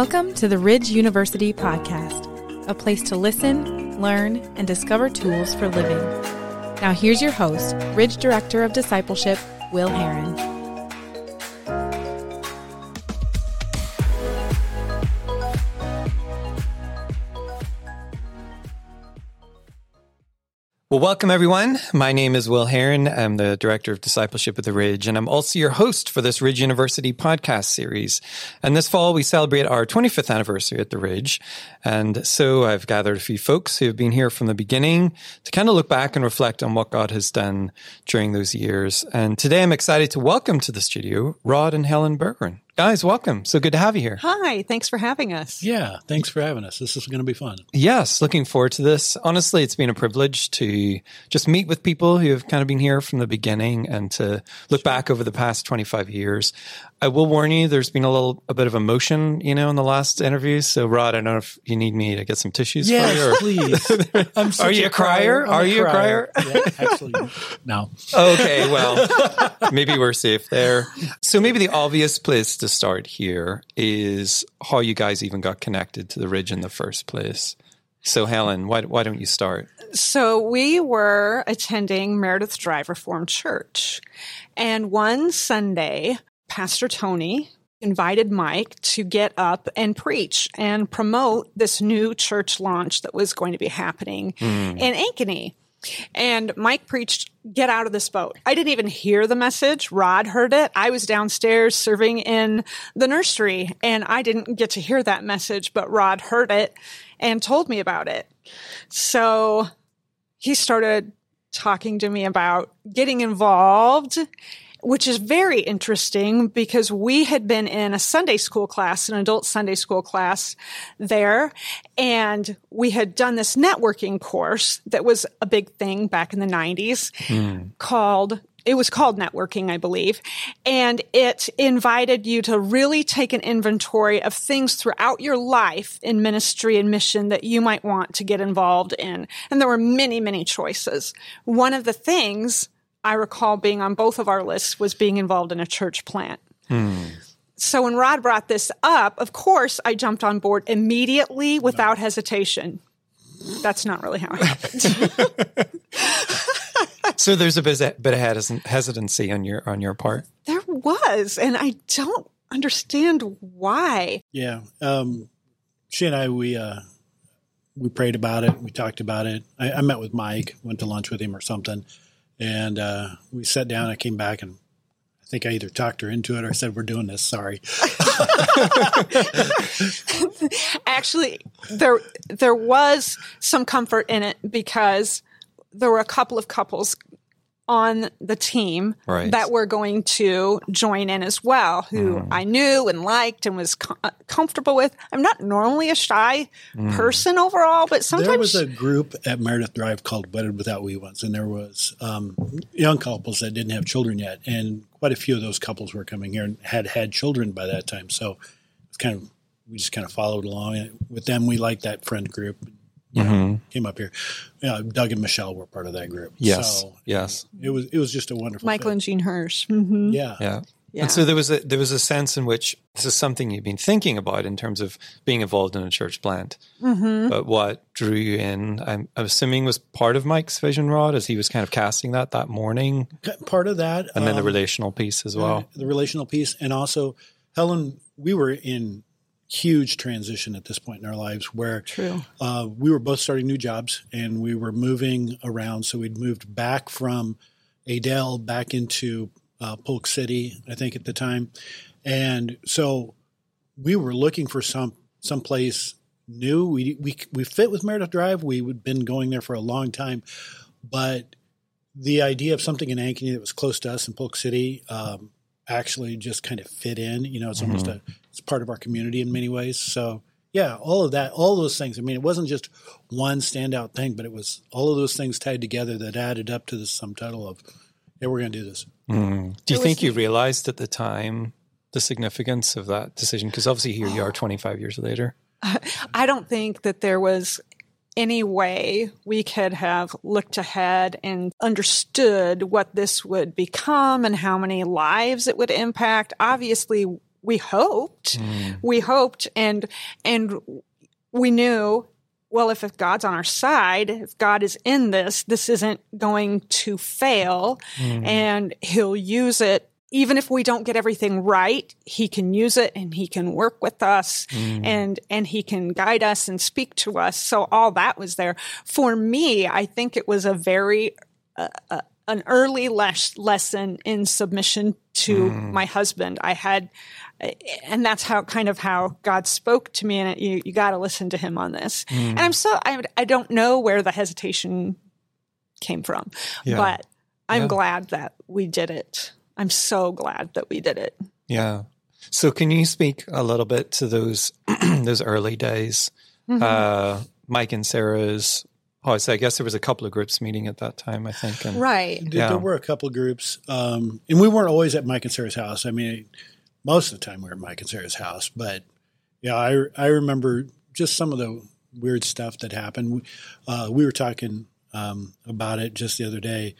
Welcome to the Ridge University podcast, a place to listen, learn, and discover tools for living. Now here's your host, Ridge Director of Discipleship, Will Herron. Well, welcome everyone. My name is Will Herron. I'm the Director of Discipleship at the Ridge, and I'm also your host for this Ridge University podcast series. And this fall, we celebrate our 25th anniversary at the Ridge. And so I've gathered a few folks who have been here from the beginning to kind of look back and reflect on what God has done during those years. And today I'm excited to welcome to the studio, Rod and Helene Bergren. Guys, welcome. So good to have you here. Hi. Thanks for having us. Yeah. Thanks for having us. This is going to be fun. Yes. Looking forward to this. Honestly, it's been a privilege to just meet with people who have kind of been here from the beginning and to look back over the past 25 years. I will warn you, there's been a bit of emotion, in the last interview. So, Rod, I don't know if you need me to get some tissues for you. Yes, please. Are you a crier? Are you a crier? Yeah, absolutely. No. Okay, well, maybe we're safe there. So maybe the obvious place to start here is how you guys even got connected to the Ridge in the first place. So, Helen, why don't you start? So we were attending Meredith Drive Reformed Church, and one Sunday, Pastor Tony invited Mike to get up and preach and promote this new church launch that was going to be happening in Ankeny. And Mike preached, "Get out of this boat." I didn't even hear the message. Rod heard it. I was downstairs serving in the nursery, and I didn't get to hear that message, but Rod heard it and told me about it. So he started talking to me about getting involved, which is very interesting because we had been in a Sunday school class, an adult Sunday school class there, and we had done this networking course that was a big thing back in the 90s called networking, I believe, and it invited you to really take an inventory of things throughout your life in ministry and mission that you might want to get involved in. And there were many, many choices. One of the things I recall being on both of our lists was being involved in a church plant. So when Rod brought this up, of course, I jumped on board immediately without hesitation. That's not really how it happened. So there's a bit of hesitancy on your part? There was, and I don't understand why. Yeah. She and I, we prayed about it. We talked about it. I met with Mike, went to lunch with him or something. And we sat down. I came back, and I think I either talked her into it or said, "We're doing this." Sorry. Actually, there was some comfort in it because there were a couple of couples on the team that were going to join in as well, who I knew and liked and was comfortable with. I'm not normally a shy person overall, but sometimes... There was a group at Meredith Drive called Wedded Without We once, and there was young couples that didn't have children yet, and quite a few of those couples were coming here and had children by that time. So it's we just kind of followed along. With them, we liked that friend group. Came up here. Doug and Michelle were part of that group. Yes, so, yes. It was just a wonderful. Michael and Jean Hirsch. Mm-hmm. Yeah. And so there was a sense in which this is something you've been thinking about in terms of being involved in a church plant. Mm-hmm. But what drew you in, I'm assuming, was part of Mike's vision, Rod, as he was kind of casting that morning. Part of that, and then the relational piece as well. The relational piece, and also Helen, we were in huge transition at this point in our lives where we were both starting new jobs and we were moving around. So we'd moved back from Adele back into Polk City, I think, at the time. And so we were looking for some place new. We fit with Meredith Drive. We had been going there for a long time. But the idea of something in Ankeny that was close to us in Polk City actually just kind of fit in. It's almost it's part of our community in many ways. So yeah, all of that, all those things. I mean, it wasn't just one standout thing, but it was all of those things tied together that added up to the sum total of, yeah, we're going to do this. Do you think you realized at the time the significance of that decision? Because obviously here you are 25 years later. I don't think that there was any way we could have looked ahead and understood what this would become and how many lives it would impact. Obviously, we hoped. We hoped, and we knew, well, if God's on our side, if God is in this, this isn't going to fail, and he'll use it. Even if we don't get everything right, he can use it and he can work with us and he can guide us and speak to us. So all that was there. For me, I think it was a very an early lesson in submission to my husband. I had, and that's how God spoke to me. And you got to listen to him on this. And I don't know where the hesitation came from, but I'm glad that we did it. I'm so glad that we did it. Yeah. So can you speak a little bit to those those early days? Mike and Sarah's, I guess there was a couple of groups meeting at that time, I think. And, there were a couple of groups. And we weren't always at Mike and Sarah's house. I mean, most of the time we were at Mike and Sarah's house. But, yeah, I remember just some of the weird stuff that happened. We were talking about it just the other day.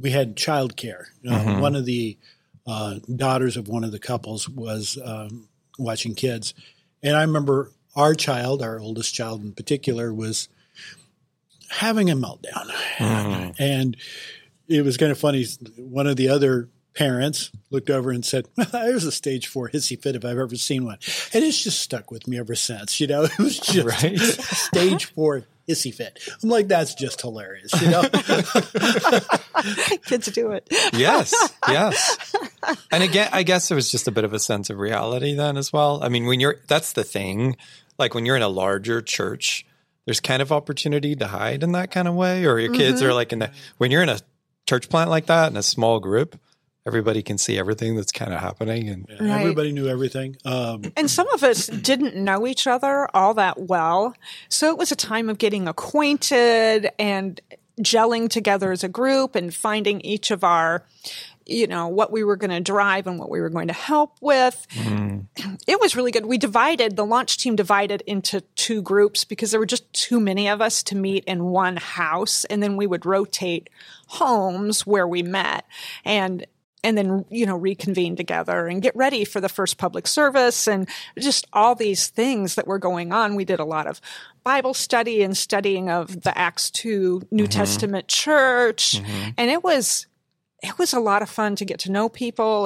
We had childcare. One of the daughters of one of the couples was watching kids. And I remember our child, our oldest child in particular, was having a meltdown. And it was kind of funny. One of the other parents looked over and said, well, there's a stage 4 hissy fit if I've ever seen one. And it's just stuck with me ever since. You know, it was just stage 4 hissy fit. I'm like, that's just hilarious, you know? Kids do it. Yes. And again, I guess there was just a bit of a sense of reality then as well. I mean, that's the thing. Like when you're in a larger church, there's kind of opportunity to hide in that kind of way, or your kids are like when you're in a church plant like that in a small group, everybody can see everything that's kind of happening, and everybody knew everything. And some of us didn't know each other all that well. So it was a time of getting acquainted and gelling together as a group and finding each of our, what we were going to drive and what we were going to help with. It was really good. The launch team divided into two groups because there were just too many of us to meet in one house. And then we would rotate homes where we met. And then, reconvene together and get ready for the first public service and just all these things that were going on. We did a lot of Bible study and studying of the Acts 2 New Testament church. And it was a lot of fun to get to know people,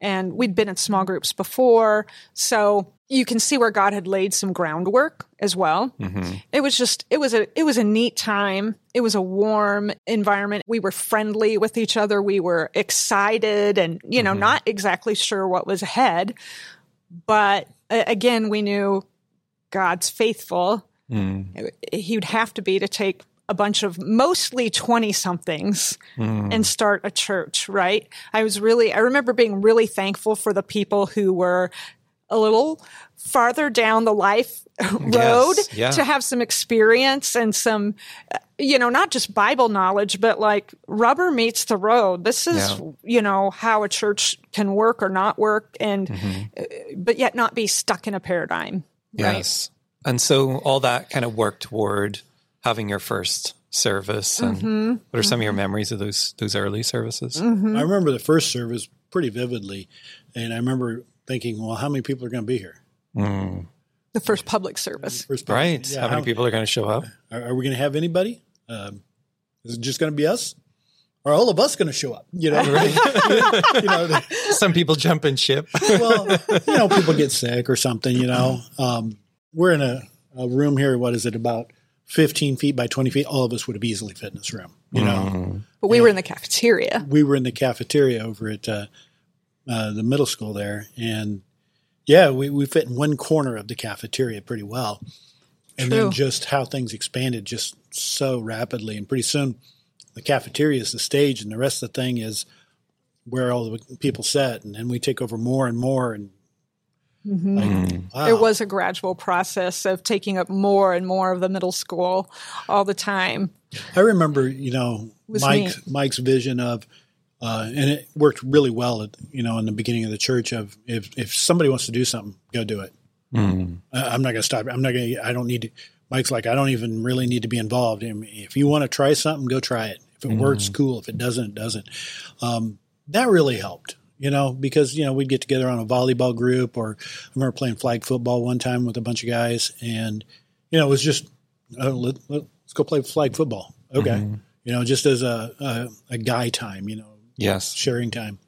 and we'd been in small groups before. So you can see where God had laid some groundwork as well. It was a neat time. It was a warm environment. We were friendly with each other. We were excited and, not exactly sure what was ahead. But again, we knew God's faithful. He would have to be to take a bunch of mostly 20-somethings and start a church, right? I remember being really thankful for the people who were a little farther down the life road to have some experience and some, not just Bible knowledge, but like rubber meets the road. This is, how a church can work or not work, and but yet not be stuck in a paradigm. Yes. Right? And so all that kind of worked toward having your first service. And what are some of your memories of those early services? I remember the first service pretty vividly, and I remember thinking, well, how many people are going to be here? The first public service. Yeah, how many people are going to show up? Are we going to have anybody? Is it just going to be us? Are all of us going to show up? Some people jump in ship. Well, people get sick or something, We're in a room here, what is it, about 15 feet by 20 feet. All of us would have easily fit in this room, But we were in the cafeteria. We were in the cafeteria over at the middle school there. And we fit in one corner of the cafeteria pretty well. And then just how things expanded just so rapidly. And pretty soon the cafeteria is the stage and the rest of the thing is where all the people sat. And then we take over more and more. And it was a gradual process of taking up more and more of the middle school all the time. I remember, Mike's vision of, and it worked really well, in the beginning of the church of if somebody wants to do something, go do it. I'm not going to stop. I don't need to. Mike's like, I don't even really need to be involved. I mean, if you want to try something, go try it. If it works, cool. If it doesn't, it doesn't. That really helped. you know, because, you know, we'd get together on a volleyball group, or I remember playing flag football one time with a bunch of guys, and, you know, it was just, let's go play flag football. Okay. Mm-hmm. You know, just as a guy time, you know, yes, sharing time.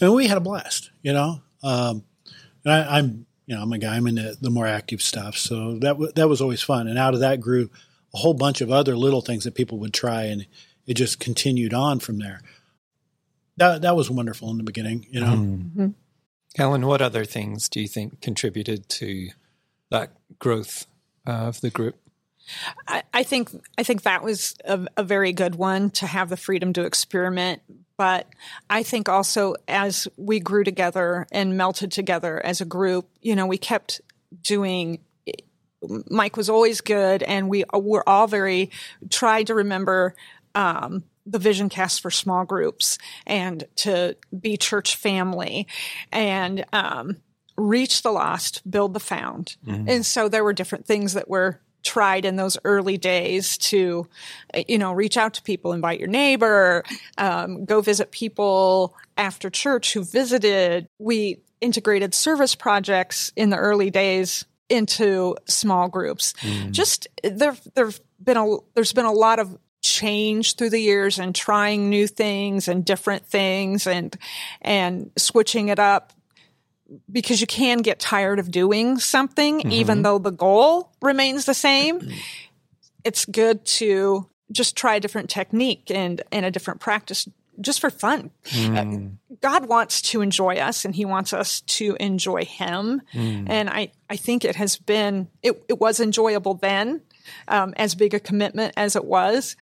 And we had a blast, you know, and I'm, you know, I'm a guy, I'm into the more active stuff. So that was always fun. And out of that grew a whole bunch of other little things that people would try, and it just continued on from there. That was wonderful in the beginning, you know. Mm-hmm. Helen, what other things do you think contributed to that growth of the group? I think that was a very good one, to have the freedom to experiment. But I think also as we grew together and melted together as a group, you know, we kept doing. Mike was always good, and we were all very tried to remember the vision cast for small groups and to be church family, and reach the lost, build the found. Mm-hmm. And so there were different things that were tried in those early days to, you know, reach out to people, invite your neighbor, go visit people after church who visited. We integrated service projects in the early days into small groups. Mm. Just there's been a lot of change through the years, and trying new things and different things, and switching it up, because you can get tired of doing something, mm-hmm. even though the goal remains the same. It's good to just try a different technique and a different practice just for fun. Mm. God wants to enjoy us, and he wants us to enjoy him. Mm. And I think it has been, it was enjoyable then, as big a commitment as it was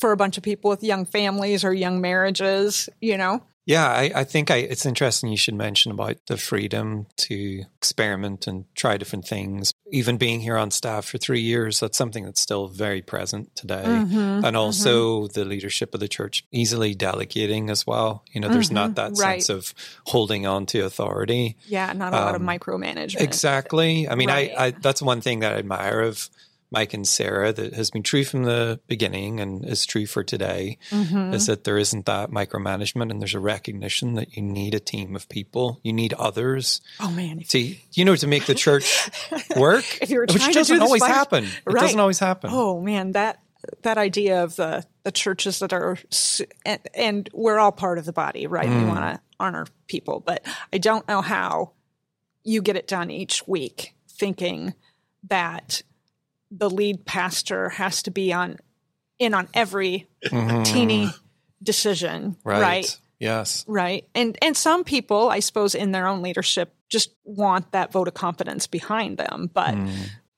for a bunch of people with young families or young marriages, you know. Yeah, I think it's interesting you should mention about the freedom to experiment and try different things. Even being here on staff for 3 years, that's something that's still very present today. Mm-hmm, and also mm-hmm. the leadership of the church, easily delegating as well. You know, there's mm-hmm, not that right. sense of holding on to authority. Yeah, not a lot of micromanagement. Exactly. I mean, right. I that's one thing that I admire of Mike and Sarah, that has been true from the beginning and is true for today, mm-hmm. is that there isn't that micromanagement, and there's a recognition that you need a team of people. You need others. Oh, man. To make the church work, which doesn't always happen. Right. It doesn't always happen. Oh, man, that idea of the churches that are – and we're all part of the body, right? Mm. We want to honor people. But I don't know how you get it done each week, thinking that – the lead pastor has to be on every mm-hmm. teeny decision, right? Yes. Right. And some people, I suppose, in their own leadership just want that vote of confidence behind them. But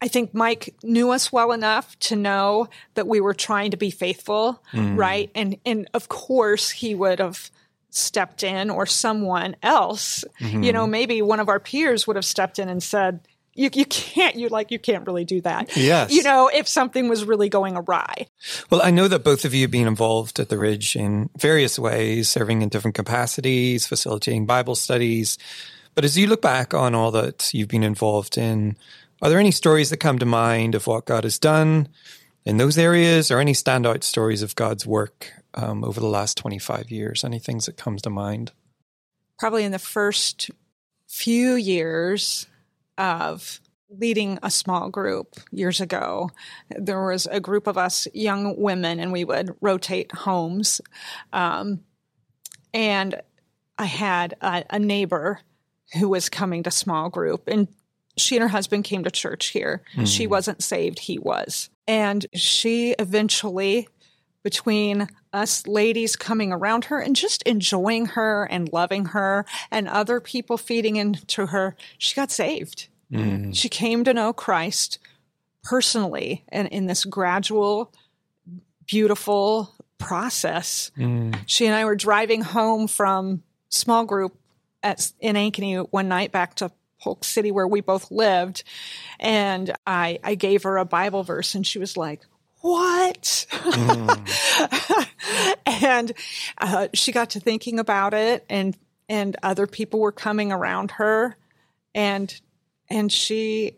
I think Mike knew us well enough to know that we were trying to be faithful, right? And of course he would have stepped in, or someone else, you know, maybe one of our peers would have stepped in and said, You can't really do that. Yes. You know, if something was really going awry. Well, I know that both of you have been involved at the Ridge in various ways, serving in different capacities, facilitating Bible studies. But as you look back on all that you've been involved in, are there any stories that come to mind of what God has done in those areas, or any standout stories of God's work over the last 25 years? Any things that comes to mind? Probably in the first few years of leading a small group years ago, there was a group of us young women, and we would rotate homes. And I had a neighbor who was coming to small group, and she and her husband came to church here. Mm-hmm. She wasn't saved. He was. And she eventually, between us ladies coming around her and just enjoying her and loving her, and other people feeding into her, she got saved. Mm. She came to know Christ personally, and in this gradual, beautiful process. Mm. She and I were driving home from small group in Ankeny one night back to Polk City, where we both lived, and I gave her a Bible verse, and she was like, "What?" And she got to thinking about it, and other people were coming around her, and she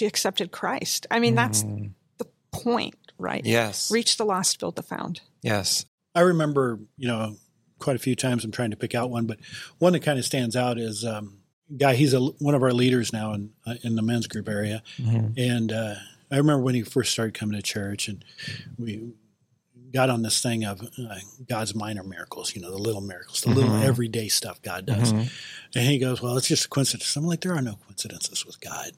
accepted Christ. I mean, that's the point, right? Yes. Reach the lost, build the found. Yes. I remember, you know, of quite a few times. I'm trying to pick out one, but one that kind of stands out is guy. He's one of our leaders now in the men's group area. Mm-hmm. And I remember when he first started coming to church, and we got on this thing of God's minor miracles, the little miracles, the mm-hmm. little everyday stuff God does. Mm-hmm. And he goes, well, it's just a coincidence. I'm like, there are no coincidences with God.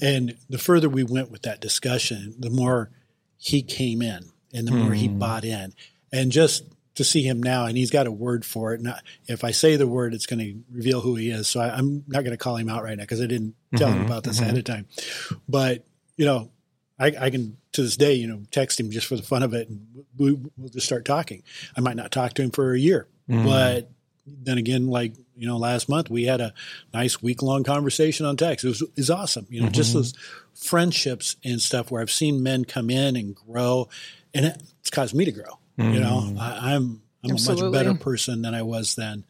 And the further we went with that discussion, the more he came in and the more he bought in. And just to see him now, and he's got a word for it. And if I say the word, it's going to reveal who he is. So I'm not going to call him out right now because I didn't tell him about this ahead of time. But, I can, to this day, text him just for the fun of it, and we'll just start talking. I might not talk to him for a year, but then again, last month we had a nice week-long conversation on text. It was awesome. Just those friendships and stuff where I've seen men come in and grow, and it's caused me to grow. I'm a much better person than I was then,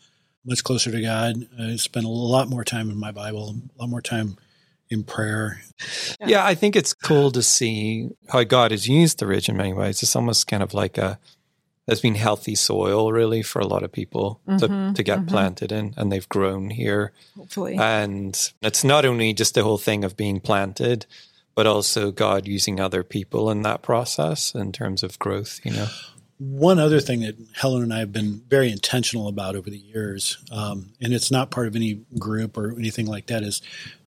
much closer to God. I spent a lot more time in my Bible, a lot more time in prayer. Yeah, I think it's cool to see how God has used the Ridge in many ways. It's almost kind of like there's been healthy soil really for a lot of people to get planted in, and they've grown here. Hopefully. And it's not only just the whole thing of being planted, but also God using other people in that process in terms of growth, One other thing that Helen and I have been very intentional about over the years, and it's not part of any group or anything like that, is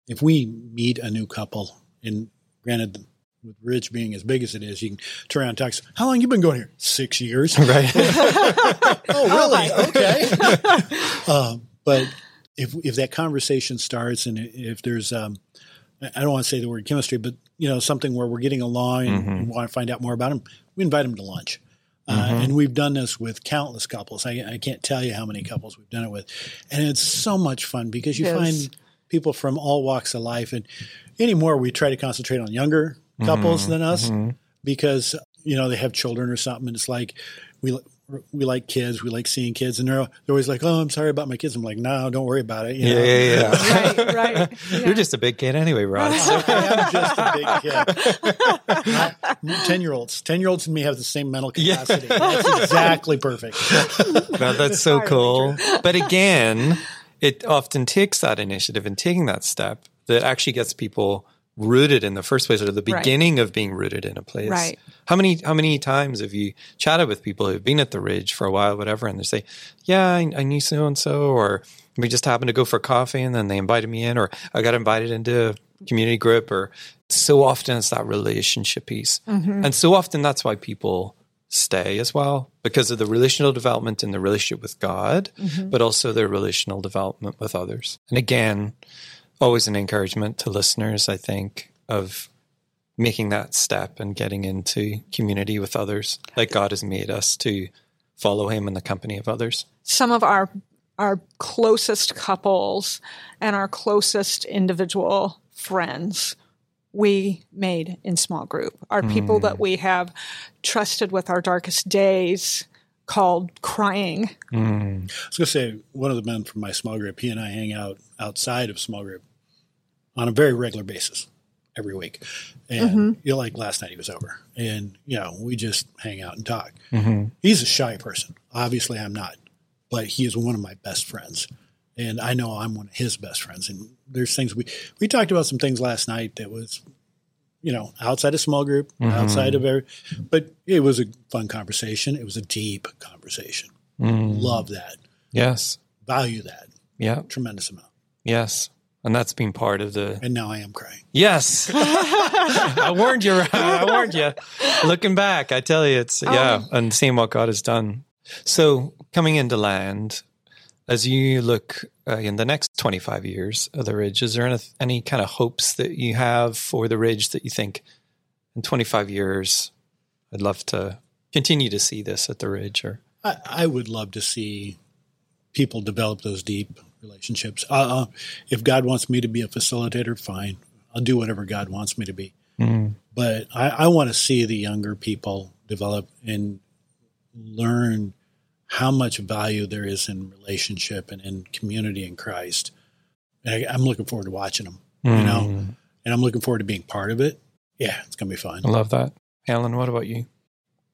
if we meet a new couple, and granted, with Ridge being as big as it is, you can turn around and talk, how long you been going here? 6 years. Right. Oh, really? Okay. But if that conversation starts, and if there's I don't want to say the word chemistry, but, something where we're getting along and we want to find out more about them, we invite them to lunch. And we've done this with countless couples. I can't tell you how many couples we've done it with. And it's so much fun because you find people from all walks of life. And anymore, we try to concentrate on younger couples than us because, they have children or something. And it's like we like kids. We like seeing kids. And they're always like, oh, I'm sorry about my kids. I'm like, no, don't worry about it. Yeah. right. Yeah. You're just a big kid anyway, Rod. So. I'm just a big kid. 10-year-olds. 10-year-olds and me have the same mental capacity. Yeah. That's exactly perfect. No, that's so cool. But again, it often takes that initiative and taking that step that actually gets people rooted in the first place, or the beginning of being rooted in a place. Right. How many times have you chatted with people who've been at the Ridge for a while, whatever, and they say, yeah, I knew so-and-so, or we just happened to go for coffee and then they invited me in, or I got invited into a community group, or so often it's that relationship piece. Mm-hmm. And so often that's why people stay as well, because of the relational development in the relationship with God, but also their relational development with others. And again, always an encouragement to listeners, I think, of making that step and getting into community with others, like God has made us to follow him in the company of others. Some of our closest couples and our closest individual friends we made in small group, are people that we have trusted with our darkest days, called crying. I was going to say, one of the men from my small group, he and I hang out outside of small group on a very regular basis every week. And last night he was over and, we just hang out and talk. He's a shy person. Obviously I'm not, but he is one of my best friends. And I know I'm one of his best friends. And there's things we talked about, some things last night that was, outside of small group, outside of every, but it was a fun conversation. It was a deep conversation. Love that. Yes. Value that. Yeah. Tremendous amount. Yes. And that's been part of the... And now I am crying. Yes. I warned you. Looking back, I tell you, it's, and seeing what God has done. So coming into land, as you look in the next 25 years of the Ridge, is there any kind of hopes that you have for the Ridge that you think, in 25 years, I'd love to continue to see this at the Ridge? Or I would love to see people develop those deep relationships. If God wants me to be a facilitator, fine. I'll do whatever God wants me to be. But I want to see the younger people develop and learn how much value there is in relationship and in community in Christ. And I'm looking forward to watching them, and I'm looking forward to being part of it. Yeah, it's going to be fun. I love that. Helen, what about you?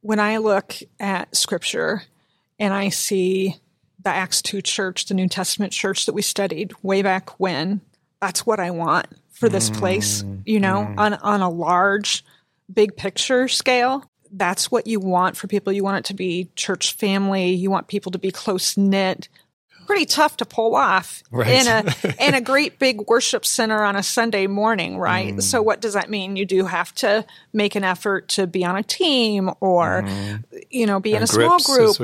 When I look at Scripture and I see the Acts 2 church, the New Testament church that we studied way back when. That's what I want for this place, you know, on a large, big picture scale. That's what you want for people. You want it to be church family. You want people to be close-knit. Pretty tough to pull off in a great big worship center on a Sunday morning, right? So what does that mean? You do have to make an effort to be on a team or, you know, be in a small group.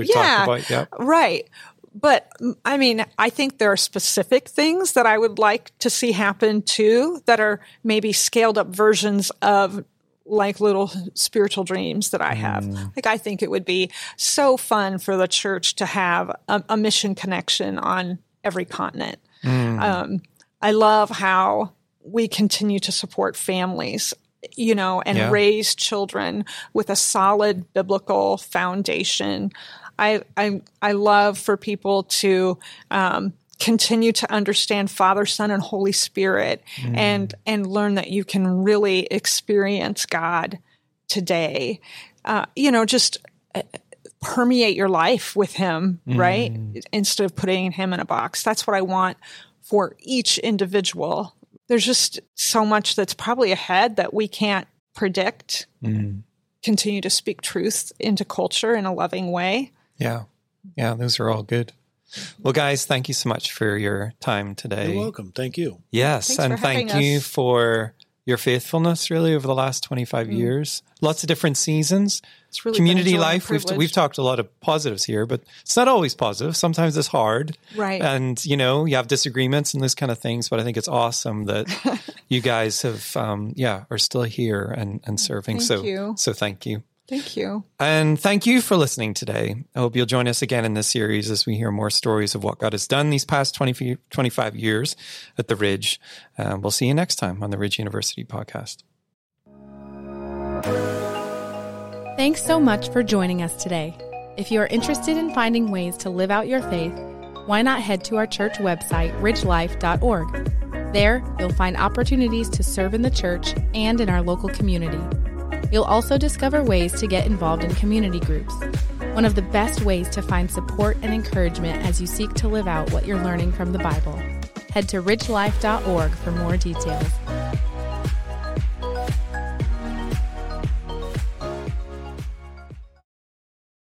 Right. But, I mean, I think there are specific things that I would like to see happen, too, that are maybe scaled-up versions of, like, little spiritual dreams that I have. Like, I think it would be so fun for the church to have a mission connection on every continent. I love how we continue to support families, you know, and raise children with a solid biblical foundation. I love for people to continue to understand Father, Son, and Holy Spirit and learn that you can really experience God today. You know, just permeate your life with Him, right? Instead of putting Him in a box. That's what I want for each individual. There's just so much that's probably ahead that we can't predict. Continue to speak truth into culture in a loving way. Yeah, those are all good. Well, guys, thank you so much for your time today. You're welcome. Thank you. Yes, and thank you for your faithfulness, really, over the last 25 years. Lots of different seasons. It's really community life. We've talked a lot of positives here, but it's not always positive. Sometimes it's hard. Right. And, you know, you have disagreements and those kind of things, but I think it's awesome that you guys have, are still here and serving. So thank you. Thank you. And thank you for listening today. I hope you'll join us again in this series as we hear more stories of what God has done these past 25 years at the Ridge. We'll see you next time on the Ridge University podcast. Thanks so much for joining us today. If you are interested in finding ways to live out your faith, why not head to our church website, ridgelife.org. There, you'll find opportunities to serve in the church and in our local community. You'll also discover ways to get involved in community groups, one of the best ways to find support and encouragement as you seek to live out what you're learning from the Bible. Head to ridgelife.org for more details.